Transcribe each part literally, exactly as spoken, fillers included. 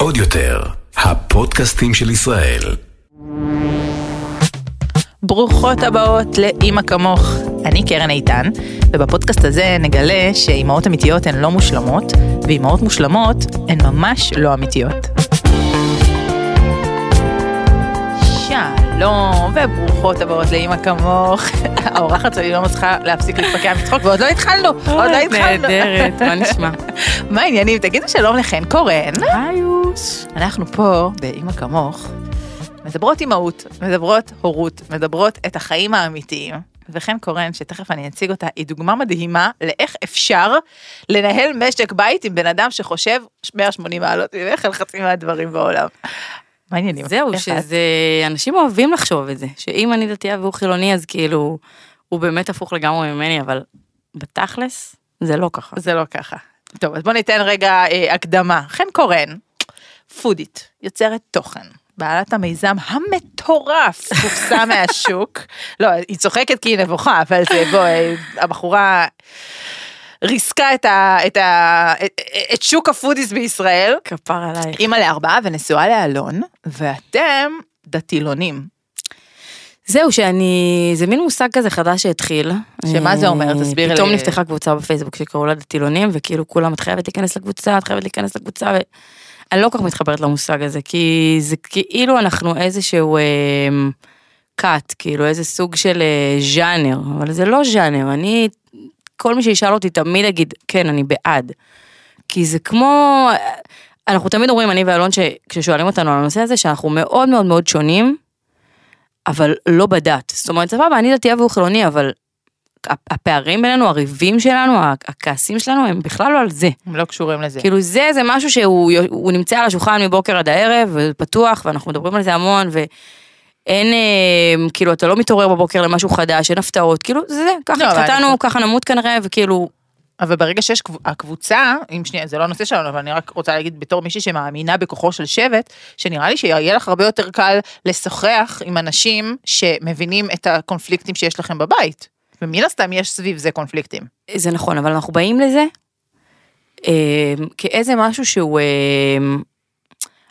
אודיו יותר, הפודקאסטים של ישראל. ברוכות הבאות לאמא כמוך. אני קרן איתן, ובפודקאסט הזה נגלה שאימהות אמיתיות הן לא מושלמות, ואימהות מושלמות הן ממש לא אמיתיות. שלום, וברוכות הבאות לאמא כמוך. האורחת שלי לא מצליחה להפסיק להתפקע מצחוק, ועוד לא התחלנו, עוד לא התחלנו. נהדרת, מה נשמע? מה העניינים? תגידו שלום לחן קורן. היוש. אנחנו פה באמא כמוך, מדברות אימהות, מדברות הורות, מדברות את החיים האמיתיים, וחן קורן, שתכף אני אציג אותה, היא דוגמה מדהימה לאיך אפשר לנהל משק בית עם בן אדם שחושב מאה ושמונים מעלות, ואיך על חצי מהדברים בעולם. מעניינים. זהו, שזה, אנשים אוהבים לחשוב את זה, שאם אני דתייה והוא חילוני, אז כאילו, הוא באמת הפוך לגמרי ממני, אבל בתכלס, זה לא ככה. זה לא ככה. טוב, אז בוא ניתן רגע אה, הקדמה. חן קורן, פודית, יוצרת תוכן. בעלת המיזם המטורף, קופסה מהשוק. לא, היא צוחקת כי היא נבוכה, אבל זה, בואי, הבחורה ריסקה את, ה, את, ה, את, את שוק הפודיס בישראל. כפר עלייך. אמא לארבעה ונשואה לאלון, ואתם דתילונים. זהו, שאני, זה מין מושג כזה חדש שהתחיל. שמה זה אומר? תסביר. פתאום נפתחה קבוצה בפייסבוק שקראו לה דתילונים, וכאילו כולם, את חייבת להיכנס לקבוצה, את חייבת להיכנס לקבוצה, ו... אני לא כך מתחברת למושג הזה, כי זה כאילו אנחנו איזשהו קאט, כאילו איזה סוג של ז'אנר, אבל זה לא ז'אנר, אני, כל מי שישאל אותי תמיד אגיד, כן, אני בעד, כי זה כמו, אנחנו תמיד אומרים, אני ואלון, כששואלים אותנו על הנושא הזה, שאנחנו מאוד מאוד מאוד שונים, אבל לא בדת, זאת אומרת, סבבה, אני דתייה והוא חילוני, אבל הפערים בינינו, הריבים שלנו, הכעסים שלנו, הם בכלל לא על זה. הם לא קשורים לזה. כאילו זה, זה משהו שהוא נמצא על השולחן מבוקר עד הערב, ופתוח, ואנחנו מדברים על זה המון, ואין, כאילו, אתה לא מתעורר בבוקר למשהו חדש, אין הפתעות, כאילו, זה זה, ככה התחתנו, ככה נמות כנראה, וכאילו... אבל ברגע שיש הקבוצה, אם שנייה, זה לא הנושא שלנו, אבל אני רק רוצה להגיד בתור מישהי שמאמינה בכוחו של שבט, שנראה לי שיהיה לך הרבה יותר קל לשוחח עם אנשים שמבינים את הקונפליקטים שיש לכם בבית. ומן הסתם יש סביב זה קונפליקטים. זה נכון, אבל אנחנו באים לזה, אה, כאיזה משהו שהוא, אה,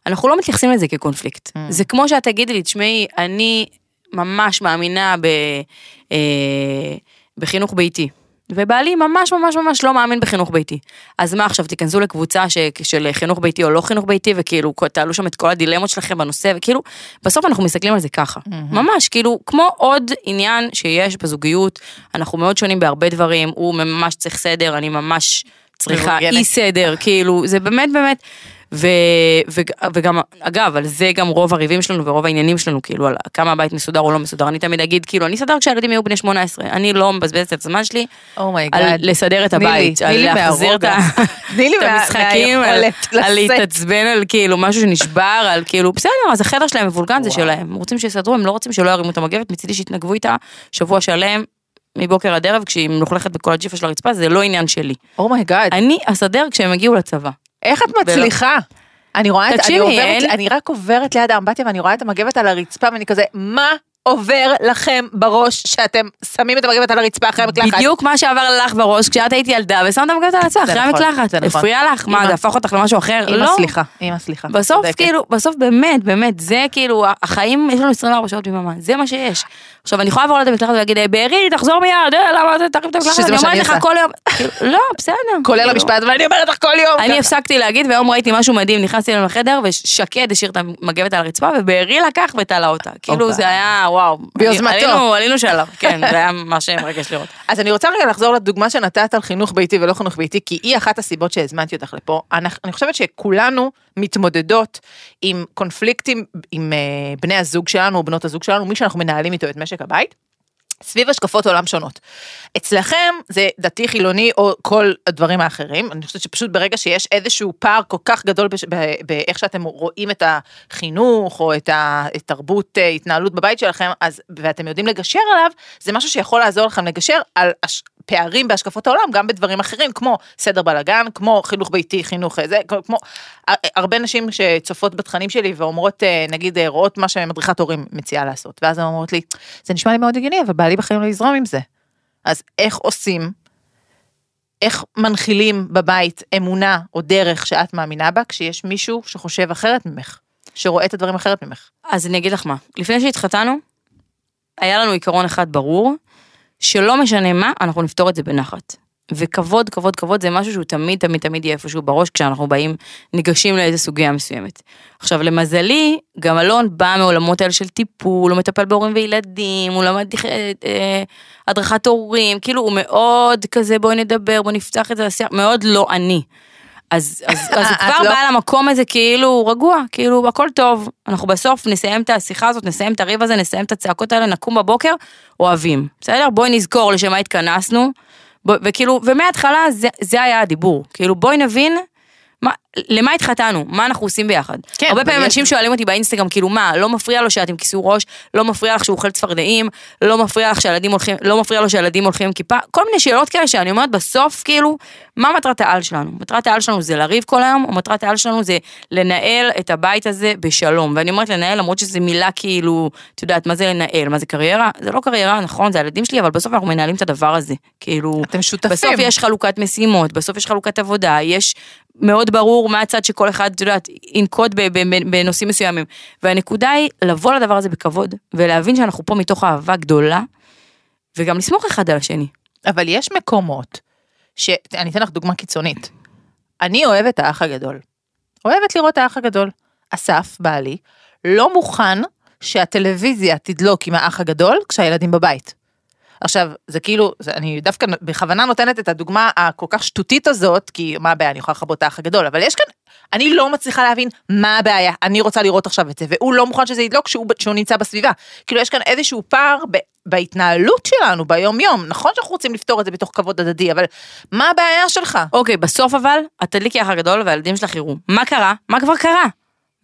אנחנו לא מתייחסים לזה כקונפליקט. Mm. זה כמו שאת תגידי לי, תשמעי, אני ממש מאמינה ב, אה, בחינוך ביתי, ובעלי ממש ממש ממש לא מאמין בחינוך ביתי. אז מה עכשיו, תיכנסו לקבוצה ש, של חינוך ביתי או לא חינוך ביתי, וכאילו תעלו שם את כל הדילמות שלכם בנושא, וכאילו בסוף אנחנו מסתכלים על זה ככה. Mm-hmm. ממש, כאילו, כמו עוד עניין שיש בזוגיות, אנחנו מאוד שונים בהרבה דברים, הוא ממש צריך סדר, אני ממש צריכה אי סדר, כאילו, זה באמת באמת, ו, ו, וגם, אגב, על זה גם רוב הריבים שלנו ורוב העניינים שלנו, כאילו, על כמה הבית מסודר או לא מסודר, אני תמיד אגיד, כאילו, אני סדר כשהילדים יהיו בני שמונה עשרה, אני לא מבזבזת את הזמן שלי, oh my God. על לסדר את הבית, על להחזיר את המשחקים, על להתעצבן על כאילו משהו שנשבר, על כאילו, בסדר, אז החדר שלהם מבולגן, זה שלהם, הם רוצים שיסדרו, הם לא רוצים שלא ירימו את המגבת, מצידי שהתנגבו איתה שבוע שלם, מבוקר עד ערב, כשהיא מלוכלכת בכל הג'יפה של הרצפה, זה לא עניין שלי. Oh my God. אני אסדר כשהם הגיעו לצבא. איך את מצליחה? אני רואה את, אני עוברת, אני רק עוברת ליד האמבטיה, ואני רואה את המגבת על הרצפה, ואני כזה, מה עובר לכם בראש, שאתם שמים את המגבת על הרצפה אחרי המקלחת? בדיוק מה שעבר לך בראש, כשאת הייתי ילדה, ושמת המגבת על הרצפה, אחרי המקלחת, הפריע לך, מה, זה הפוך אותך למשהו אחר? לא. אמא סליחה, אמא סליחה. בסוף, כאילו, בסוף באמת, באמת, זה כאילו, החיים, יש לנו עשרים וארבע שעות ביממה, זה מה שיש. עכשיו, אני יכולה לעבור לדעת מקלחת ולהגיד, בערי, תחזור מיד, למה אתה תרים את המקלחת? אני אומרת לך כל יום, לא, בסדר. כולל המשפט, ואני אומרת לך כל יום. אני הפסקתי להגיד, והיום ראיתי משהו מדהים, נכנסתי אלינו לחדר, ושקד השאיר את המגבת על הרצפה, ובערי לקח ותלה אותה. כאילו זה היה, וואו. ביוזמתו. עלינו שלב, כן, זה היה מה שמרגש לראות. אז אני רוצה רגע לחזור לדוגמה שנתת על חינוך ביתי ולא חינוך ביתי, כי היא אחת הסיבות שהזמנתי אותך לפה. אני חושבת שכולנו מתמודדות עם קונפליקטים, עם בני הזוג שלנו או בנות הזוג שלנו, מי שאנחנו מנהלים איתו את משק הבית, סביב השקפות עולם שונות. אצלכם זה דתי חילוני או כל הדברים האחרים, אני חושבת שפשוט ברגע שיש איזשהו פער כל כך גדול בש... באיך שאתם רואים את החינוך או את התרבות התנהלות בבית שלכם, אז, ואתם יודעים לגשר עליו, זה משהו שיכול לעזור לכם לגשר על הש... פערים בהשקפות העולם, גם בדברים אחרים, כמו סדר בלגן, כמו חינוך ביתי, חינוך זה, כמו הרבה נשים שצופות בתכנים שלי ואומרות, נגיד, רואות מה שמדריכת הורים מציעה לעשות, ואז הן אומרות לי, זה נשמע לי מאוד הגיוני, אבל בעלי בחיים לא יזרום עם זה. אז איך עושים איך מנחילים בבית אמונה או דרך שאת מאמינה בה, כשיש מישהו שחושב אחרת ממך, שרואה את הדברים אחרת ממך? אז אני אגיד לך מה, לפני שהתחתנו, היה לנו עיקרון אחד ברור, שלא משנה מה, אנחנו נפתור את זה בנחת. וכבוד, כבוד, כבוד, זה משהו שהוא תמיד, תמיד, תמיד יהיה איפשהו בראש, כשאנחנו באים, ניגשים לאיזה סוגיה מסוימת. עכשיו, למזלי, גם אלון בא מעולמות האלה של טיפול, הוא מטפל בהורים וילדים, הוא למד הדרכת הורים, כאילו הוא מאוד כזה, בואי נדבר, בואי נפתח את זה, מאוד לא אני. אז הוא כבר בא למקום הזה, כאילו רגוע, כאילו הכל טוב, אנחנו בסוף נסיים את השיחה הזאת, נסיים את הריב הזה, נסיים את הצעקות האלה, נקום בבוקר, אוהבים. בסדר? בואי נזכור לשמה התכנסנו, וכאילו, ומההתחלה זה, זה היה הדיבור. כאילו, בואי נבין מה, למה התחתנו, מה אנחנו עושים ביחד. כן, הרבה פעמים אנשים שואלים אותי באינסטגרם, כאילו, מה, לא מפריע לו שאת עם כיסור ראש, לא מפריע לך שהוא אוכל צפרדעים, לא מפריע לך שהילדים הולכים, לא מפריע לו שהילדים הולכים עם כיפה. כל מיני שאלות כאלה שאני אומרת בסוף, כאילו, מה מטרת העל שלנו? מטרת העל שלנו זה לריב כל היום, או מטרת העל שלנו זה לנהל את הבית הזה בשלום. ואני אומרת לנהל, למרות שזה מילה, כאילו, את יודעת, מה זה לנהל? מה זה קריירה? זה לא קריירה, נכון, זה הילדים שלי, אבל בסוף אנחנו מנהלים את הדבר הזה. כאילו, אתם שותפים. בסוף יש חלוקת משימות, בסוף יש חלוקת עבודה, יש מאוד ברור מה הצד שכל אחד, את יודעת, ינקוד בנושאים מסוימים. והנקודה היא לבוא לדבר הזה בכבוד, ולהבין שאנחנו פה מתוך אהבה גדולה, וגם לסמוך אחד על השני. אבל יש מקומות, ש... אני אתן לך דוגמה קיצונית. אני אוהבת האח הגדול. אוהבת לראות האח הגדול. אסף, בעלי, לא מוכן שהטלוויזיה תדלוק עם האח הגדול, כשהילדים בבית. עכשיו, זה כאילו, זה, אני דווקא בכוונה נותנת את הדוגמה הכל כך שטוטית הזאת, כי מה הבעיה, אני יכולה לחבר אותה אח הגדול, אבל יש כאן, אני לא מצליחה להבין מה הבעיה, אני רוצה לראות עכשיו את זה, והוא לא מוכן שזה ידלוק שהוא, שהוא נמצא בסביבה. כאילו, יש כאן איזשהו פער ב, בהתנהלות שלנו, ביום-יום, נכון שאנחנו רוצים לפתור את זה בתוך כבוד הדדי, אבל מה הבעיה שלך? אוקיי, בסוף אבל, את תדליקי אח הגדול והילדים שלך יראו. מה קרה? מה כבר קרה?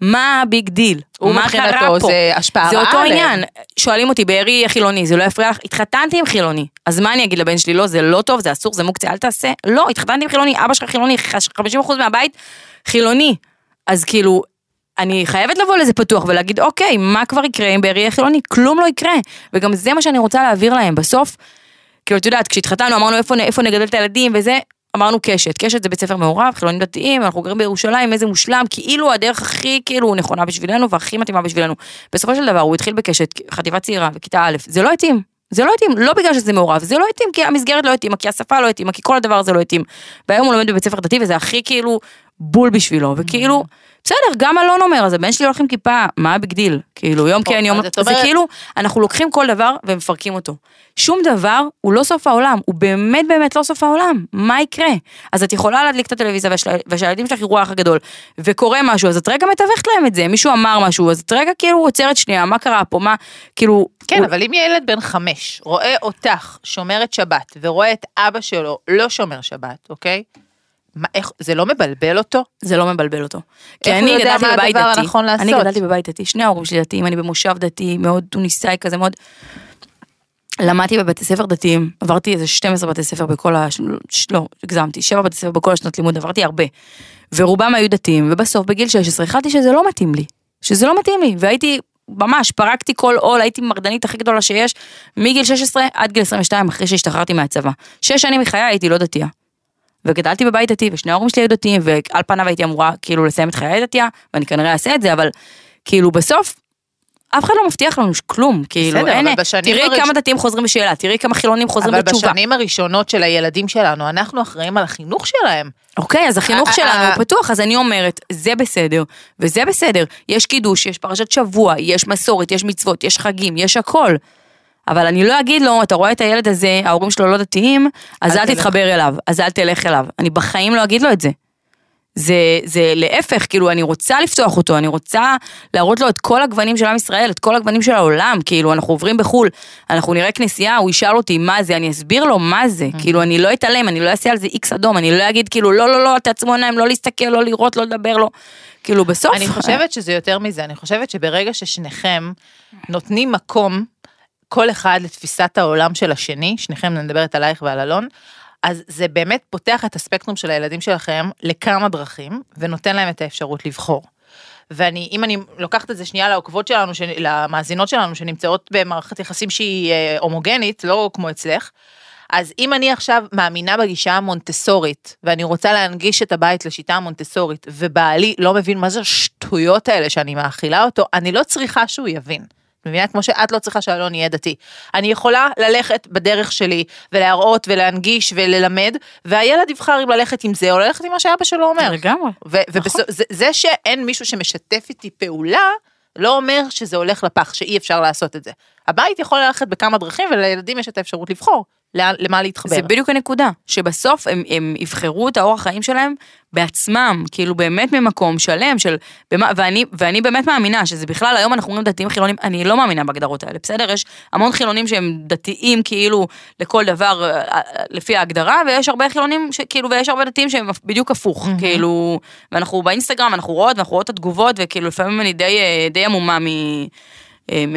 מה הביג דיל? מה קרה פה? זה השפעה רעה. זה אותו עניין. שואלים אותי, בערי חילוני, זה לא יפריע לך? התחתנתי עם חילוני. אז מה אני אגיד לבן שלי? לא, זה לא טוב, זה אסור, זה מוקצה, אל תעשה. לא, התחתנתי עם חילוני, אבא שלך חילוני, חמישים אחוז מהבית חילוני. אז כאילו, אני חייבת לבוא לזה פתוח ולהגיד, אוקיי, מה כבר יקרה אם בערי חילוני? כלום לא יקרה. וגם זה מה שאני רוצה להעביר להם. בסוף, כאילו, את יודעת, כשהתחתנו, אמרנו, איפה, איפה נגדל את הילדים, וזה, אמרנו קשת, קשת זה בית ספר מעורב, חילונים דתיים, אנחנו גרים בירושלים, איזה מושלם, כאילו הדרך הכי כאילו נכונה בשבילנו, והכי מתאימה בשבילנו. בסופו של דבר הוא התחיל בקשת, חטיבה צעירה, בכיתה א', זה לא התאים, זה לא התאים, לא בגלל שזה מעורב, זה לא התאים, כי המסגרת לא התאים, כי השפה לא התאים, כי כל הדבר הזה לא התאים. והיום הוא לומד בבית ספר דתי, וזה הכי כאילו בול בשבילו, וכאילו, בסדר, גם אלון אומר, אז הבן שלי הולך עם כיפה, מה בגדיל? כאילו, יום כן, יום... זה כאילו, אנחנו לוקחים כל דבר ומפרקים אותו. שום דבר הוא לא סוף העולם, הוא באמת באמת לא סוף העולם. מה יקרה? אז את יכולה להדליק את הטלוויזיה, והילדים שלך יראו האח הגדול, וקורה משהו, אז את רגע מתווכת להם את זה, מישהו אמר משהו, אז את רגע כאילו עוצרת שנייה, מה קרה פה, מה, כאילו... כן, אבל אם ילד בן חמש רואה אותך שומרת שבת, ורואה את אבא שלו לא שומר שבת, אוקיי? מה, איך, זה לא מבלבל אותו? זה לא מבלבל אותו. כי אני גדלתי בבית דתי. אני גדלתי בבית דתי, שני ההורים שלי דתיים, אני במושב דתי, מאוד טוניסאי כזה, מאוד... למדתי בבית ספר דתיים, עברתי איזה שנים עשר בתי ספר בכל ה... לא, הגזמתי, שבע בתי ספר בכל השנות לימוד, עברתי הרבה. ורובם היו דתיים, ובסוף בגיל שש עשרה, החלטתי שזה לא מתאים לי. שזה לא מתאים לי, והייתי... ממש, פרקתי כל עול, הייתי מרדנית הכי גדולה שיש, מגיל שש עשרה עד גיל עשרים ושתיים, אחרי שהשתחררתי מהצבא. שש שנים מחיי הייתי לא דתייה. וגדלתי בבית דתי, ושני ההורים שלי היו דתיים, ועל פניו הייתי אמורה, כאילו, לסיים את חיי דתייה, ואני כנראה אעשה את זה, אבל, כאילו, בסוף, אף אחד לא מבטיח לנו כלום, כאילו, בסדר, אין, תראי הראש... כמה דתיים חוזרים בשאלה, תראי כמה חילונים חוזרים אבל בתשובה. אבל בשנים הראשונות של הילדים שלנו, אנחנו אחראים על החינוך שלהם. אוקיי, אז החינוך שלנו הוא פתוח, אז אני אומרת, זה בסדר, וזה בסדר. יש קידוש, יש פרשת שבוע, יש מסורת, יש מצוות, יש חגים, יש הכל. אבל אני לא אגיד לו, אתה רואה את הילד הזה, ההורים שלו לא דתיים, אז אל תתחבר אליו, אז אל תלך אליו. אני בחיים לא אגיד לו את זה. זה, זה להפך, כאילו, אני רוצה לפתוח אותו, אני רוצה להראות לו את כל הגוונים של עם ישראל, את כל הגוונים של העולם, כאילו, אנחנו עוברים בחול, אנחנו נראה כנסייה, הוא ישאל אותי מה זה, אני אסביר לו מה זה, כאילו, אני לא אתעלם, אני לא אעשה על זה איקס אדום, אני לא אגיד, כאילו, לא, לא, לא, תעצמו עיניים, לא להסתכל, לא לראות, לא לדבר, לא, כאילו, בסוף. אני חושבת שזה יותר מזה, אני חושבת שברגע ששניכם נותנים מקום, כל אחד לתפיסת העולם של השני, שניכם נדברת עלייך ועל אלון, אז זה באמת פותח את הספקטרום של הילדים שלכם לכמה דרכים, ונותן להם את האפשרות לבחור. ואני, אם אני לוקחת את זה שנייה לעוקבות שלנו, למאזינות שלנו, שנמצאות במערכת יחסים שהיא הומוגנית, לא כמו אצלך, אז אם אני עכשיו מאמינה בגישה המונטסורית, ואני רוצה להנגיש את הבית לשיטה המונטסורית, ובעלי לא מבין מה זה שטויות האלה שאני מאכילה אותו, אני לא צריכה שהוא יבין. מבינה, כמו שאת לא צריכה שאלון יהיה דתי. אני יכולה ללכת בדרך שלי, ולהראות ולהנגיש וללמד, והילד יבחר אם ללכת עם זה, או ללכת עם מה שאבא שלו אומר. לגמרי. וזה שאין מישהו שמשתף איתי פעולה, לא אומר שזה הולך לפח, שאי אפשר לעשות את זה. הבית יכול ללכת בכמה דרכים, ולילדים יש את האפשרות לבחור למה להתחבר. זה בדיוק הנקודה, שבסוף הם, הם יבחרו את האורח חיים שלהם בעצמם, כאילו באמת ממקום שלם, של, ואני, ואני באמת מאמינה שזה בכלל, היום אנחנו אומרים דתיים חילונים, אני לא מאמינה בהגדרות האלה, בסדר? יש המון חילונים שהם דתיים כאילו לכל דבר לפי ההגדרה, ויש הרבה חילונים שכאילו, ויש הרבה דתיים שהם בדיוק הפוך, כאילו, ואנחנו באינסטגרם, אנחנו רואות, ואנחנו רואות את התגובות, וכאילו לפעמים אני די, די עמומה מ...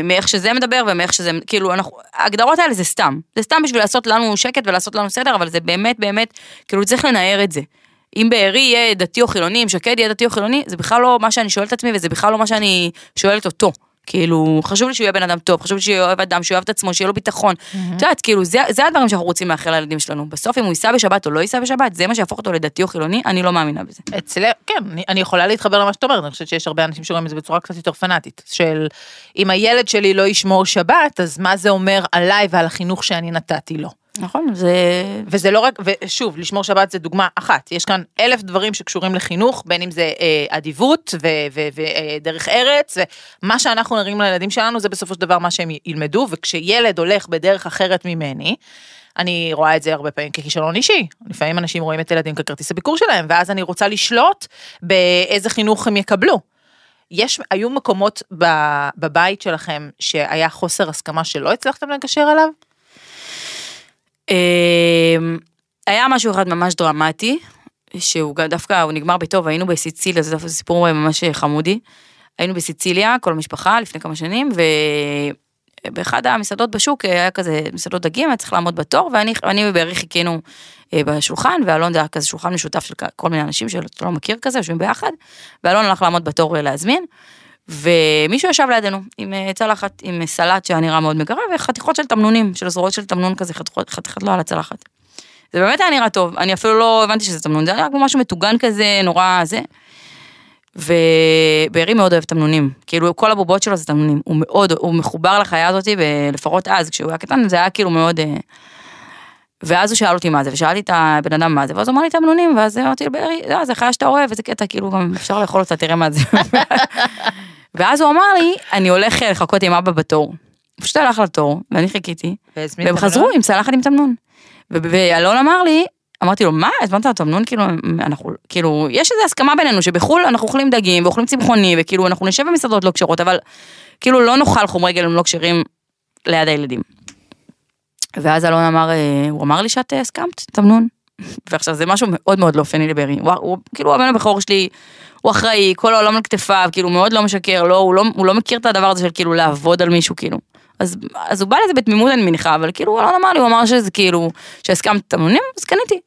מאיך שזה מדבר ומאיך שזה, כאילו, אנחנו, ההגדרות האלה זה סתם, זה סתם בשביל לעשות לנו שקט ולעשות לנו סדר, אבל זה באמת, באמת, כאילו צריך לנער את זה. אם בערי יהיה דתי או חילוני, אם שקד יהיה דתי או חילוני, זה בכלל לא מה שאני שואלת את עצמי, וזה בכלל לא מה שאני שואלת אותו. כאילו, חשוב לי שהוא יהיה בן אדם טוב, חשוב לי שהוא יאהב אדם, שהוא יאהב את עצמו, שיהיה לו ביטחון. את יודעת, כאילו, זה, זה הדברים שאנחנו רוצים לאחל לילדים שלנו. בסוף, אם הוא ייסע בשבת או לא ייסע בשבת, זה מה שיהפוך אותו לדתי או חילוני, אני לא מאמינה בזה. אצלי, כן, אני, אני יכולה להתחבר למה שאת אומרת, אני חושבת שיש הרבה אנשים שרואים את זה בצורה קצת יותר פנאטית, של, אם הילד שלי לא ישמור שבת, אז מה זה אומר עליי ועל החינוך שאני נתתי לו? נכון, זה... וזה לא רק, ושוב, לשמור שבת זה דוגמה אחת, יש כאן אלף דברים שקשורים לחינוך, בין אם זה עדיבות ודרך ארץ, ומה שאנחנו נראים לילדים שלנו זה בסופו של דבר מה שהם ילמדו, וכשילד הולך בדרך אחרת ממני, אני רואה את זה הרבה פעמים ככישלון אישי, לפעמים אנשים רואים את ילדים ככרטיס הביקור שלהם, ואז אני רוצה לשלוט באיזה חינוך הם יקבלו. יש, היו מקומות בבית שלכם שהיה חוסר הסכמה שלא הצלחתם לגשר עליו? היה משהו אחד ממש דרמטי, שהוא דווקא, הוא נגמר בטוב, היינו בסיציליה, זה דווקא סיפור ממש חמודי, היינו בסיציליה, כל המשפחה, לפני כמה שנים, ובאחד המסעדות בשוק, היה כזה מסעדות דגים, היה צריך לעמוד בתור, ואני ובערך חיכינו בשולחן, ואלון זה היה כזה שולחן משותף של כל מיני אנשים, שאתה לא מכיר כזה, יושבים ביחד, ואלון הלך לעמוד בתור להזמין, ומישהו ישב לידינו, עם צלחת, עם סלט שנראה מאוד מגרה, וחתיכות של תמנונים, של זרועות של תמנון כזה, חתיכות, חתיכות לא על הצלחת. זה באמת היה נראה טוב, אני אפילו לא הבנתי שזה תמנון, זה היה כמו משהו מתוגן כזה, נורא זה. ובערי מאוד אוהב תמנונים, כאילו כל הבובות שלו זה תמנונים, הוא מאוד, הוא מחובר לחיה הזאת, ולפחות אז, כשהוא היה קטן, זה היה כאילו מאוד... ואז הוא שאל אותי מה זה, ושאלתי את הבן אדם מה זה, ואז הוא אמר לי תמנונים, ואז אמרתי לברי, לא, זה חיה שאתה אוהב, איזה קטע, כאילו גם אפשר לאכול אותה, תראה מה זה. ואז הוא אמר לי, אני הולך לחכות עם אבא בתור. פשוט הלך לתור, ואני חיכיתי, והם חזרו עם צלחת עם תמנון. ואלון אמר לי, אמרתי לו, מה, הזמנת על תמנון? כאילו, אנחנו, כאילו, יש איזו הסכמה בינינו, שבחול אנחנו אוכלים דגים, ואוכלים צמחוני, וכאילו, אנחנו נשב במסעדות לא כשרות, אבל, כאילו, לא נאכל חומרי גלם לא כשרים ליד הילדים. ואז אלון אמר, הוא אמר לי שאת הסכמת, תמנון. ועכשיו זה משהו מאוד מאוד לא פני לברי. הוא כאילו הבן הבכור שלי, הוא אחראי, כל העולם על כתפיו, כאילו מאוד לא משקר, לא, הוא, לא, הוא לא מכיר את הדבר הזה של כאילו לעבוד על מישהו, כאילו. אז, אז הוא בא לזה בתמימות, אני מניחה, אבל כאילו אלון אמר לי, הוא אמר שזה כאילו, שהסכמת תמנונים, אז קניתי.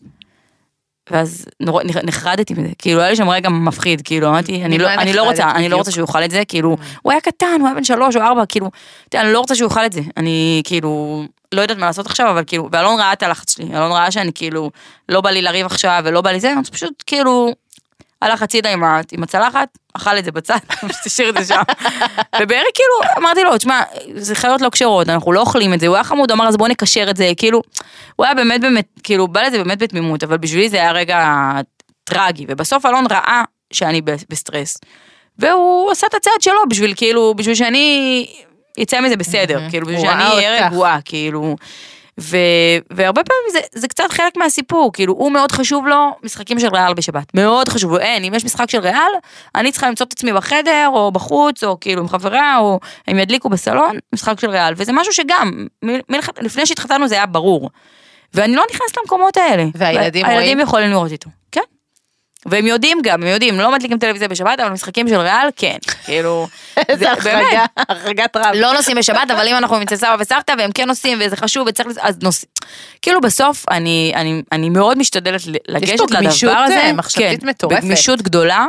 ואז נחרדתי מזה, כאילו היה לי שם רגע מפחיד, כאילו אמרתי, אני לא רוצה, אני לא רוצה שהוא יאכל את זה, כאילו, הוא היה קטן, הוא היה בן שלוש או ארבע, כאילו, אני לא רוצה שהוא יאכל את זה, אני כאילו, לא יודעת מה לעשות עכשיו, אבל כאילו, ואלון ראה את הלחץ שלי, אלון ראה שאני כאילו, לא בא לי לריב עכשיו, ולא בא לי זה, אני פשוט כאילו, הלך הצידה עם הצלחת, אכל את זה בצד, תשאיר את זה שם. ובערך כאילו, אמרתי לו, תשמע, זה חיות לא קשרות, אנחנו לא אוכלים את זה, הוא היה חמוד, אמר, אז בוא נקשר את זה, כאילו, הוא היה באמת, באמת, כאילו, בא לזה באמת בתמימות, אבל בשבילי זה היה רגע טרגי, ובסוף אלון ראה שאני בסטרס, והוא עשה את הצעד שלו, בשביל כאילו, בשביל שאני יצא מזה בסדר, כאילו, בשביל שאני אהיה רגועה, כאילו, ו- והרבה פעמים זה, זה קצת חלק מהסיפור, כאילו, הוא מאוד חשוב לו משחקים של ריאל בשבת, מאוד חשוב לו, אין, אם יש משחק של ריאל, אני צריכה למצוא את עצמי בחדר, או בחוץ, או כאילו עם חברה, או הם ידליקו בסלון, משחק של ריאל, וזה משהו שגם, מ- מ- לפני שהתחתנו זה היה ברור, ואני לא נכנס למקומות האלה, והילדים רואים? יכולים לראות איתו, כן? והם יודעים גם, הם יודעים, לא מדליקים טלוויזיה בשבת, אבל משחקים של ריאל, כן, כאילו, זה באמת, החרגת רב. לא נוסעים בשבת, אבל אם אנחנו נמצא סבא וסבתא, והם כן נוסעים, וזה חשוב, וצריך, אז נוסעים. כאילו בסוף, אני מאוד משתדלת לגשת לדבר הזה. יש פה גמישות מחשבתית מטורפת. בגמישות גדולה,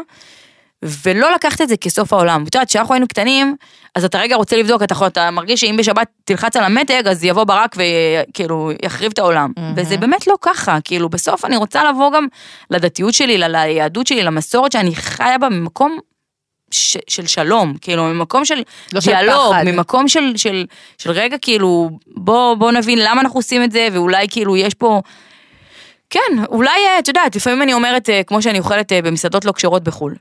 ולא לקחת את זה כסוף העולם. את יודעת, שאנחנו היינו קטנים, אז אתה רגע רוצה לבדוק, אתה, אתה מרגיש שאם בשבת תלחץ על המתג, אז יבוא ברק וכאילו יחריב את העולם. Mm-hmm. וזה באמת לא ככה, כאילו בסוף אני רוצה לבוא גם לדתיות שלי, ליהדות שלי, למסורת שאני חיה בה ממקום ש- של שלום, כאילו ממקום של לא דיאלוג, של ממקום של, של, של רגע כאילו בוא, בוא נבין למה אנחנו עושים את זה, ואולי כאילו יש פה... כן, אולי, את יודעת, לפעמים אני אומרת, כמו שאני אוכלת במסעדות לא קשרות בחול.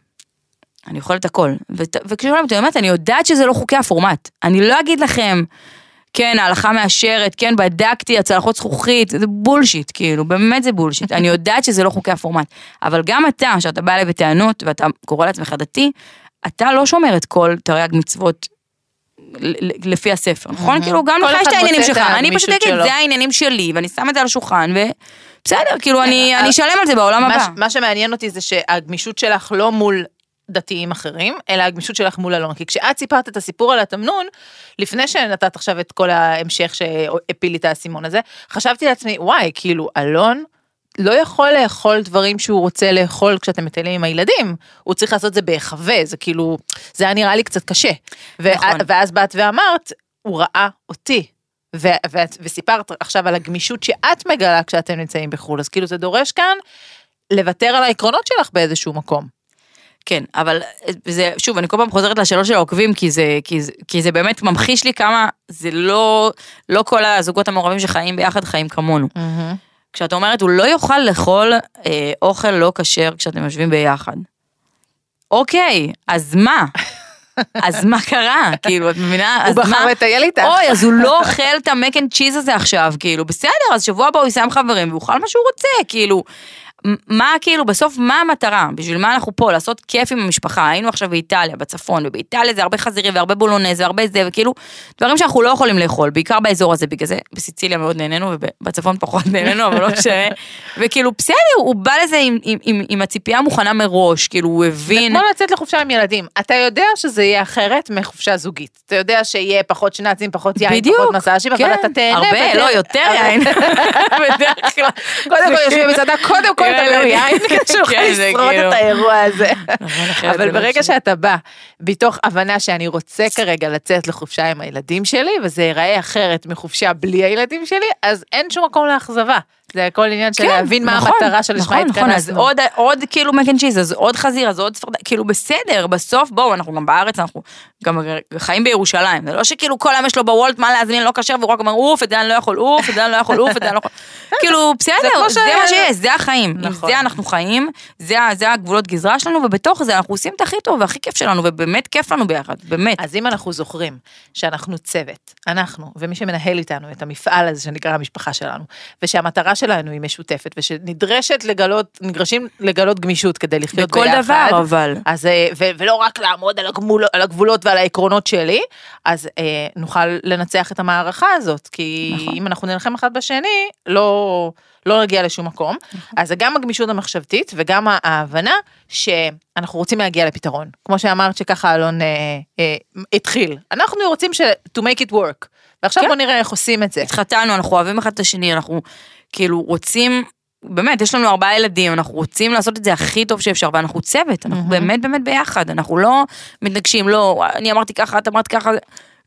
אני אוכלת הכל. וכשאומרים, אתה אומרת, אני יודעת שזה לא חוקי הפורמט. אני לא אגיד לכם, כן, ההלכה מאשרת, כן, בדקתי, הצלחות זכוכית, זה בולשיט, כאילו, באמת זה בולשיט. אני יודעת שזה לא חוקי הפורמט. אבל גם אתה, שאתה בא אליי בטענות, ואתה קורא לעצמך דתי, אתה לא שומר את כל תרי"ג מצוות לפי הספר, נכון? כאילו, גם לך יש את העניינים שלך. אני פשוט אגיד, זה העניינים שלי, ואני שם את זה על השולחן, ו... בסדר, כאילו אני אשלם על זה בעולם הבא. מה שמעניין אותי זה שהגמישות שלך לא מול דתיים אחרים, אלא הגמישות שלך מול אלון, כי כשאת סיפרת את הסיפור על התמנון, לפני שנתת עכשיו את כל ההמשך שהפיל את הסימון הזה, חשבתי לעצמי, וואי, כאילו אלון לא יכול לאכול דברים שהוא רוצה לאכול כשאתם מטיילים עם הילדים, הוא צריך לעשות את זה בהחווה, זה כאילו, זה היה נראה לי קצת קשה, ואז באת ואמרת, הוא ראה אותי, וסיפרת עכשיו על הגמישות שאת מגלה כשאתם נמצאים בחול, אז כאילו זה דורש כאן לוותר על העקרונות שלך באיזשהו מקום. כן, אבל זה, שוב, אני כל פעם חוזרת לשאלות של העוקבים, כי זה, כי זה, כי זה באמת ממחיש לי כמה, זה לא, לא כל הזוגות המעורבים שחיים ביחד חיים כמונו. כשאת אומרת, הוא לא יוכל לאכול אה, אוכל לא כשר כשאתם יושבים ביחד. אוקיי, אז מה? אז מה קרה? כאילו, את מבינה? הוא בחר לטייל איתך. אוי, אז הוא לא אוכל את המק אנד צ'יז הזה עכשיו, כאילו, בסדר, אז שבוע הבא הוא יסיים חברים, והוא אוכל מה שהוא רוצה, כאילו, מה, כאילו, בסוף, מה המטרה? בשביל מה אנחנו פה? לעשות כיף עם המשפחה. היינו עכשיו באיטליה, בצפון, ובאיטליה זה הרבה חזירים, והרבה בולונז, והרבה זה, וכאילו, דברים שאנחנו לא יכולים לאכול, בעיקר באזור הזה, בגלל זה, בסיציליה מאוד נהנינו, ובצפון פחות נהנינו, אבל לא משנה. וכאילו, בסדר, הוא בא לזה עם, עם, עם, עם הציפייה מוכנה מראש, כאילו, הוא הבין. זה כמו לצאת לחופשה עם ילדים. אתה יודע שזה יהיה אחרת מחופשה זוגית. אתה יודע שיהיה פחות שנצים, פחות יין, בדיוק, פחות מסאז'ים, כן. אבל אתה תהנה הרבה, בדרך... לא, יותר יין. בדרך כלל. קודם כל, יושבים בצדה, קודם כל שאוכל לשרוד את האירוע הזה. אבל ברגע שאתה בא, בתוך הבנה שאני רוצה כרגע לצאת לחופשה עם הילדים שלי, וזה ייראה אחרת מחופשה בלי הילדים שלי, אז אין שום מקום לאכזבה. זה הכל עניין של להבין מה המטרה של לשמוע את כאן. אז עוד כאילו מק אנד צ'יז, אז עוד חזיר, אז עוד ספרדה, כאילו בסדר, בסוף בואו, אנחנו גם בארץ, אנחנו גם חיים בירושלים, זה לא שכאילו כל היום יש לו בוולט מה להזמין, לא כשר, והוא רק אומר, אוף, את זה אני לא יכול, אוף, את זה אני לא יכול, אוף, את זה אני לא יכול, כאילו בסדר, זה מה שיש, זה החיים, עם זה אנחנו חיים, זה הגבולות גזרה שלנו, ובתוך זה אנחנו עושים את הכי טוב, והכי כיף שלנו, ובאמת כיף לנו ביחד, באמת. אז אם אנחנו זוכרים שאנחנו צוות, אנחנו, ומי שמנהל איתנו את המפעל הזה שנקרא המשפחה שלנו, ושהמטרה שלנו היא משותפת, ושנדרשת לגלות, נדרשים לגלות גמישות כדי לחיות בכל ביחד, דבר, אבל. אז, ו, ולא רק לעמוד על הגבול, על הגבולות ועל העקרונות שלי, אז אה, נוכל לנצח את המערכה הזאת, כי נכון. אם אנחנו נלחם אחד בשני, לא, לא נגיע לשום מקום. נכון. אז גם הגמישות המחשבתית, וגם ההבנה שאנחנו רוצים להגיע לפתרון. כמו שאמרת שככה אלון אה, אה, התחיל. אנחנו רוצים ש- to make it work. ועכשיו כן. בוא נראה איך עושים את זה. התחתנו, אנחנו אוהבים אחד את השני, אנחנו... כאילו רוצים, באמת, יש לנו ארבעה ילדים, אנחנו רוצים לעשות את זה הכי טוב שאפשר, ואנחנו צוות, אנחנו באמת באמת ביחד, אנחנו לא מתנגשים, לא, אני אמרתי ככה, את אמרת ככה,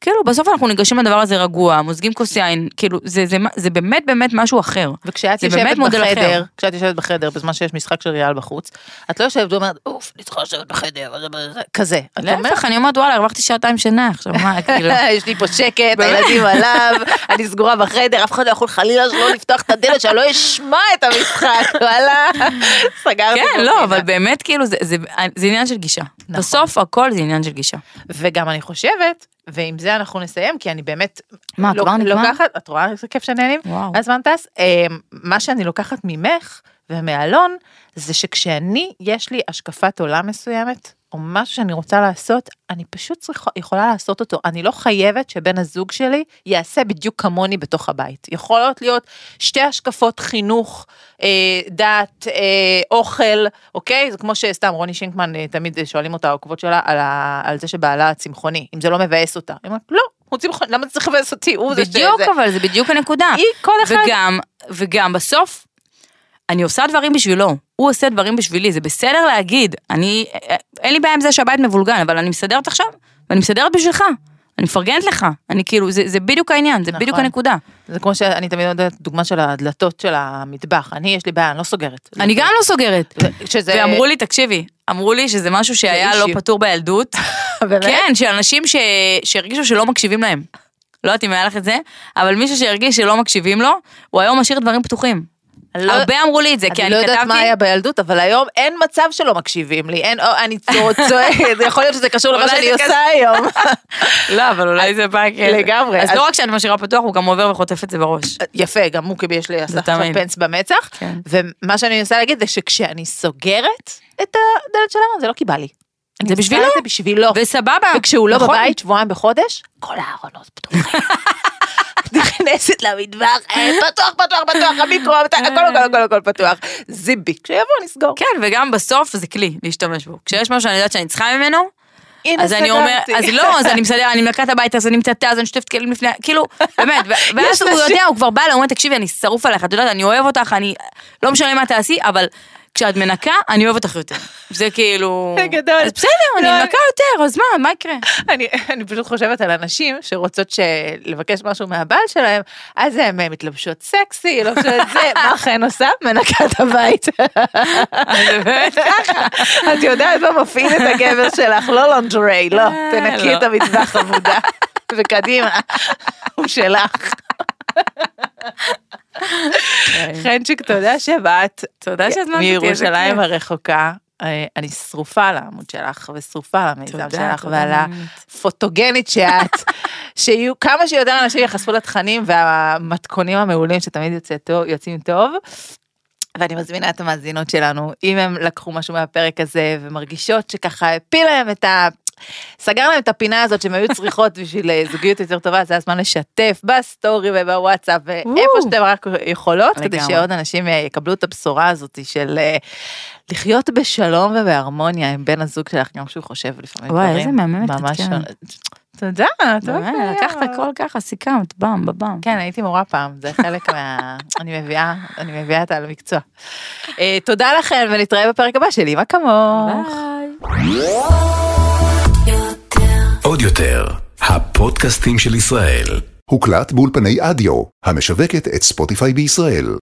כאילו, בסוף אנחנו ניגשים לדבר הזה רגוע, מוזגים כוס יין, כאילו, זה, זה, זה באמת באמת משהו אחר. וכשאת יושבת בחדר, כשאת יושבת בחדר, בזמן שיש משחק של ריאל בחוץ, את לא יושבת ואומרת, אוף, נצחה לשבת בחדר, כזה. להפך, אני אומרת, וואלה, הרווחתי שעתיים שינה, עכשיו מה, כאילו. יש לי פה שקט, הילדים עליו, אני סגורה בחדר, אף אחד לא יכול חלילה שלא לפתוח את הדלת, שאני לא אשמע את המשחק, וואלה, סגרתי. כן, לא, אבל באמת, כאילו, זה, זה, זה עניין של גישה. בסוף, הכל זה עניין של גישה. וגם אני חושבת, ועם זה אנחנו נסיים, כי אני באמת מה, כבר נגמר? לוקחת, את רואה איזה כיף שנהנים? אז מנטס, מה שאני לוקחת ממך ומאלון, זה שכשאני, יש לי השקפת עולם מסוימת, או משהו שאני רוצה לעשות, אני פשוט צריכה, יכולה לעשות אותו, אני לא חייבת שבן הזוג שלי יעשה בדיוק כמוני בתוך הבית, יכולות להיות שתי השקפות חינוך, אה, דת, אה, אוכל, אוקיי? זה כמו שסתם רוני שינקמן, אה, תמיד שואלים אותה העוקבות שלה, על, ה, על זה שבעלה צמחוני, אם זה לא מבאס אותה, היא אומרת, לא, הוא צמחוני, למה צריך לבאס אותי? בדיוק, זה, אבל זה בדיוק הנקודה, היא, כל אחד... וגם, וגם בסוף, אני עושה דברים בשבילו, הוא עושה דברים בשבילי, זה בסדר להגיד, אני, אין לי בעיה עם זה שהבית מבולגן, אבל אני מסדרת עכשיו, ואני מסדרת בשבילך, אני מפרגנת לך, אני כאילו, זה, זה בדיוק העניין, זה נכון. בדיוק הנקודה. זה כמו שאני תמיד יודעת, דוגמה של הדלתות של המטבח, אני יש לי בעיה, אני לא סוגרת. אני גם לא סוגרת. שזה... ואמרו לי, תקשיבי, אמרו לי שזה משהו שהיה לא פתור בילדות, כן, שאנשים ש... שהרגישו שלא מקשיבים להם. לא יודעת אם היה לך את זה, אבל מישהו שהרגיש שלא מקשיבים לו, הוא היום משאיר דברים פתוחים. הרבה אמרו לי את זה, כי אני כתבתי... אני לא יודעת מה היה בילדות, אבל היום אין מצב שלא מקשיבים לי, אין, אני צועקת, יכול להיות שזה קשור למה שאני עושה היום. לא, אבל אולי זה בא כאלה. לגמרי. אז לא רק שאני משאירה פתוח, הוא גם עובר וחוטף את זה בראש. יפה, גם הוא כבי יש לי עשה עכשיו פנס במצח, ומה שאני עושה להגיד זה שכשאני סוגרת את הדלת של הארון, זה לא קיבל לי. זה בשבילו. זה בשבילו. וסבבה. וכשהוא לא בבית, שבועיים בחודש, כל הארונות פתוחים. נכנסת למטבח, פתוח, פתוח, פתוח, המיקרו, הכל, הכל, הכל פתוח. זיבי, כשיבוא נסגור. כן, וגם בסוף זה כלי להשתמש בו. כשיש משהו שאני יודעת שאני צריכה ממנו, אז אני אומר, אז לא, אז אני מסדר, אני מלכת הביתה, אז אני מטטה, אז אני שותפת כלים לפני, כאילו, באמת, ואז הוא יודע, הוא כבר בא אליי, הוא אומר, תקשיבי, אני שרוף עליך, את יודעת, אני אוהב אותך, אני לא משנה מה תעשי, אבל כשאת מנקה, אני אוהבת אותך יותר. זה כאילו... גדול. אז בסדר, אני מנקה יותר, אז מה, מה יקרה? אני פשוט חושבת על אנשים שרוצות לבקש משהו מהבעל שלהם, אז הם מתלבשות סקסי, לא חושבת זה, מה חן עושה? מנקה את הבית. את יודעת, לא מפעיל את הגבר שלך, לא לונג'רי, לא, תנקי את המטבח עבודה, וקדימה, הוא שלך. חנצ'יק, תודה שבאת, תודה שהזמנת אותי מירושלים הרחוקה. אני שרופה על העמוד שלך ושרופה על המיזם שלך ועל הפוטוגנית שאת, שיהיו כמה שיותר אנשים יחשפו לתכנים והמתכונים המעולים שתמיד יוצאים טוב, ואני מזמינה את המאזינות שלנו, אם הם לקחו משהו מהפרק הזה ומרגישות שככה הפיל להם את ה... סגר להם את הפינה הזאת שהם היו צריכות בשביל זוגיות יותר טובה, זה הזמן לשתף בסטורי ובוואטסאפ, ואיפה שאתם רק יכולות, כדי שעוד אנשים יקבלו את הבשורה הזאת של לחיות בשלום ובהרמוניה עם בן הזוג שלך, גם שהוא חושב לפעמים דברים. וואי, איזה מהממת את כאן. תודה, תודה. לקחת הכל ככה, סיכמת, בם, בבם. כן, הייתי מורה פעם, זה חלק מה... אני מביאה, אני מביאה את על מקצוע. תודה לכם, ונתראה בפרק הבא שלי, מה כמוך. ביי. אודיו יותר, הפודקאסטים של ישראל. הוקלט באולפני אודיו, המשווקת את ספוטיפיי בישראל.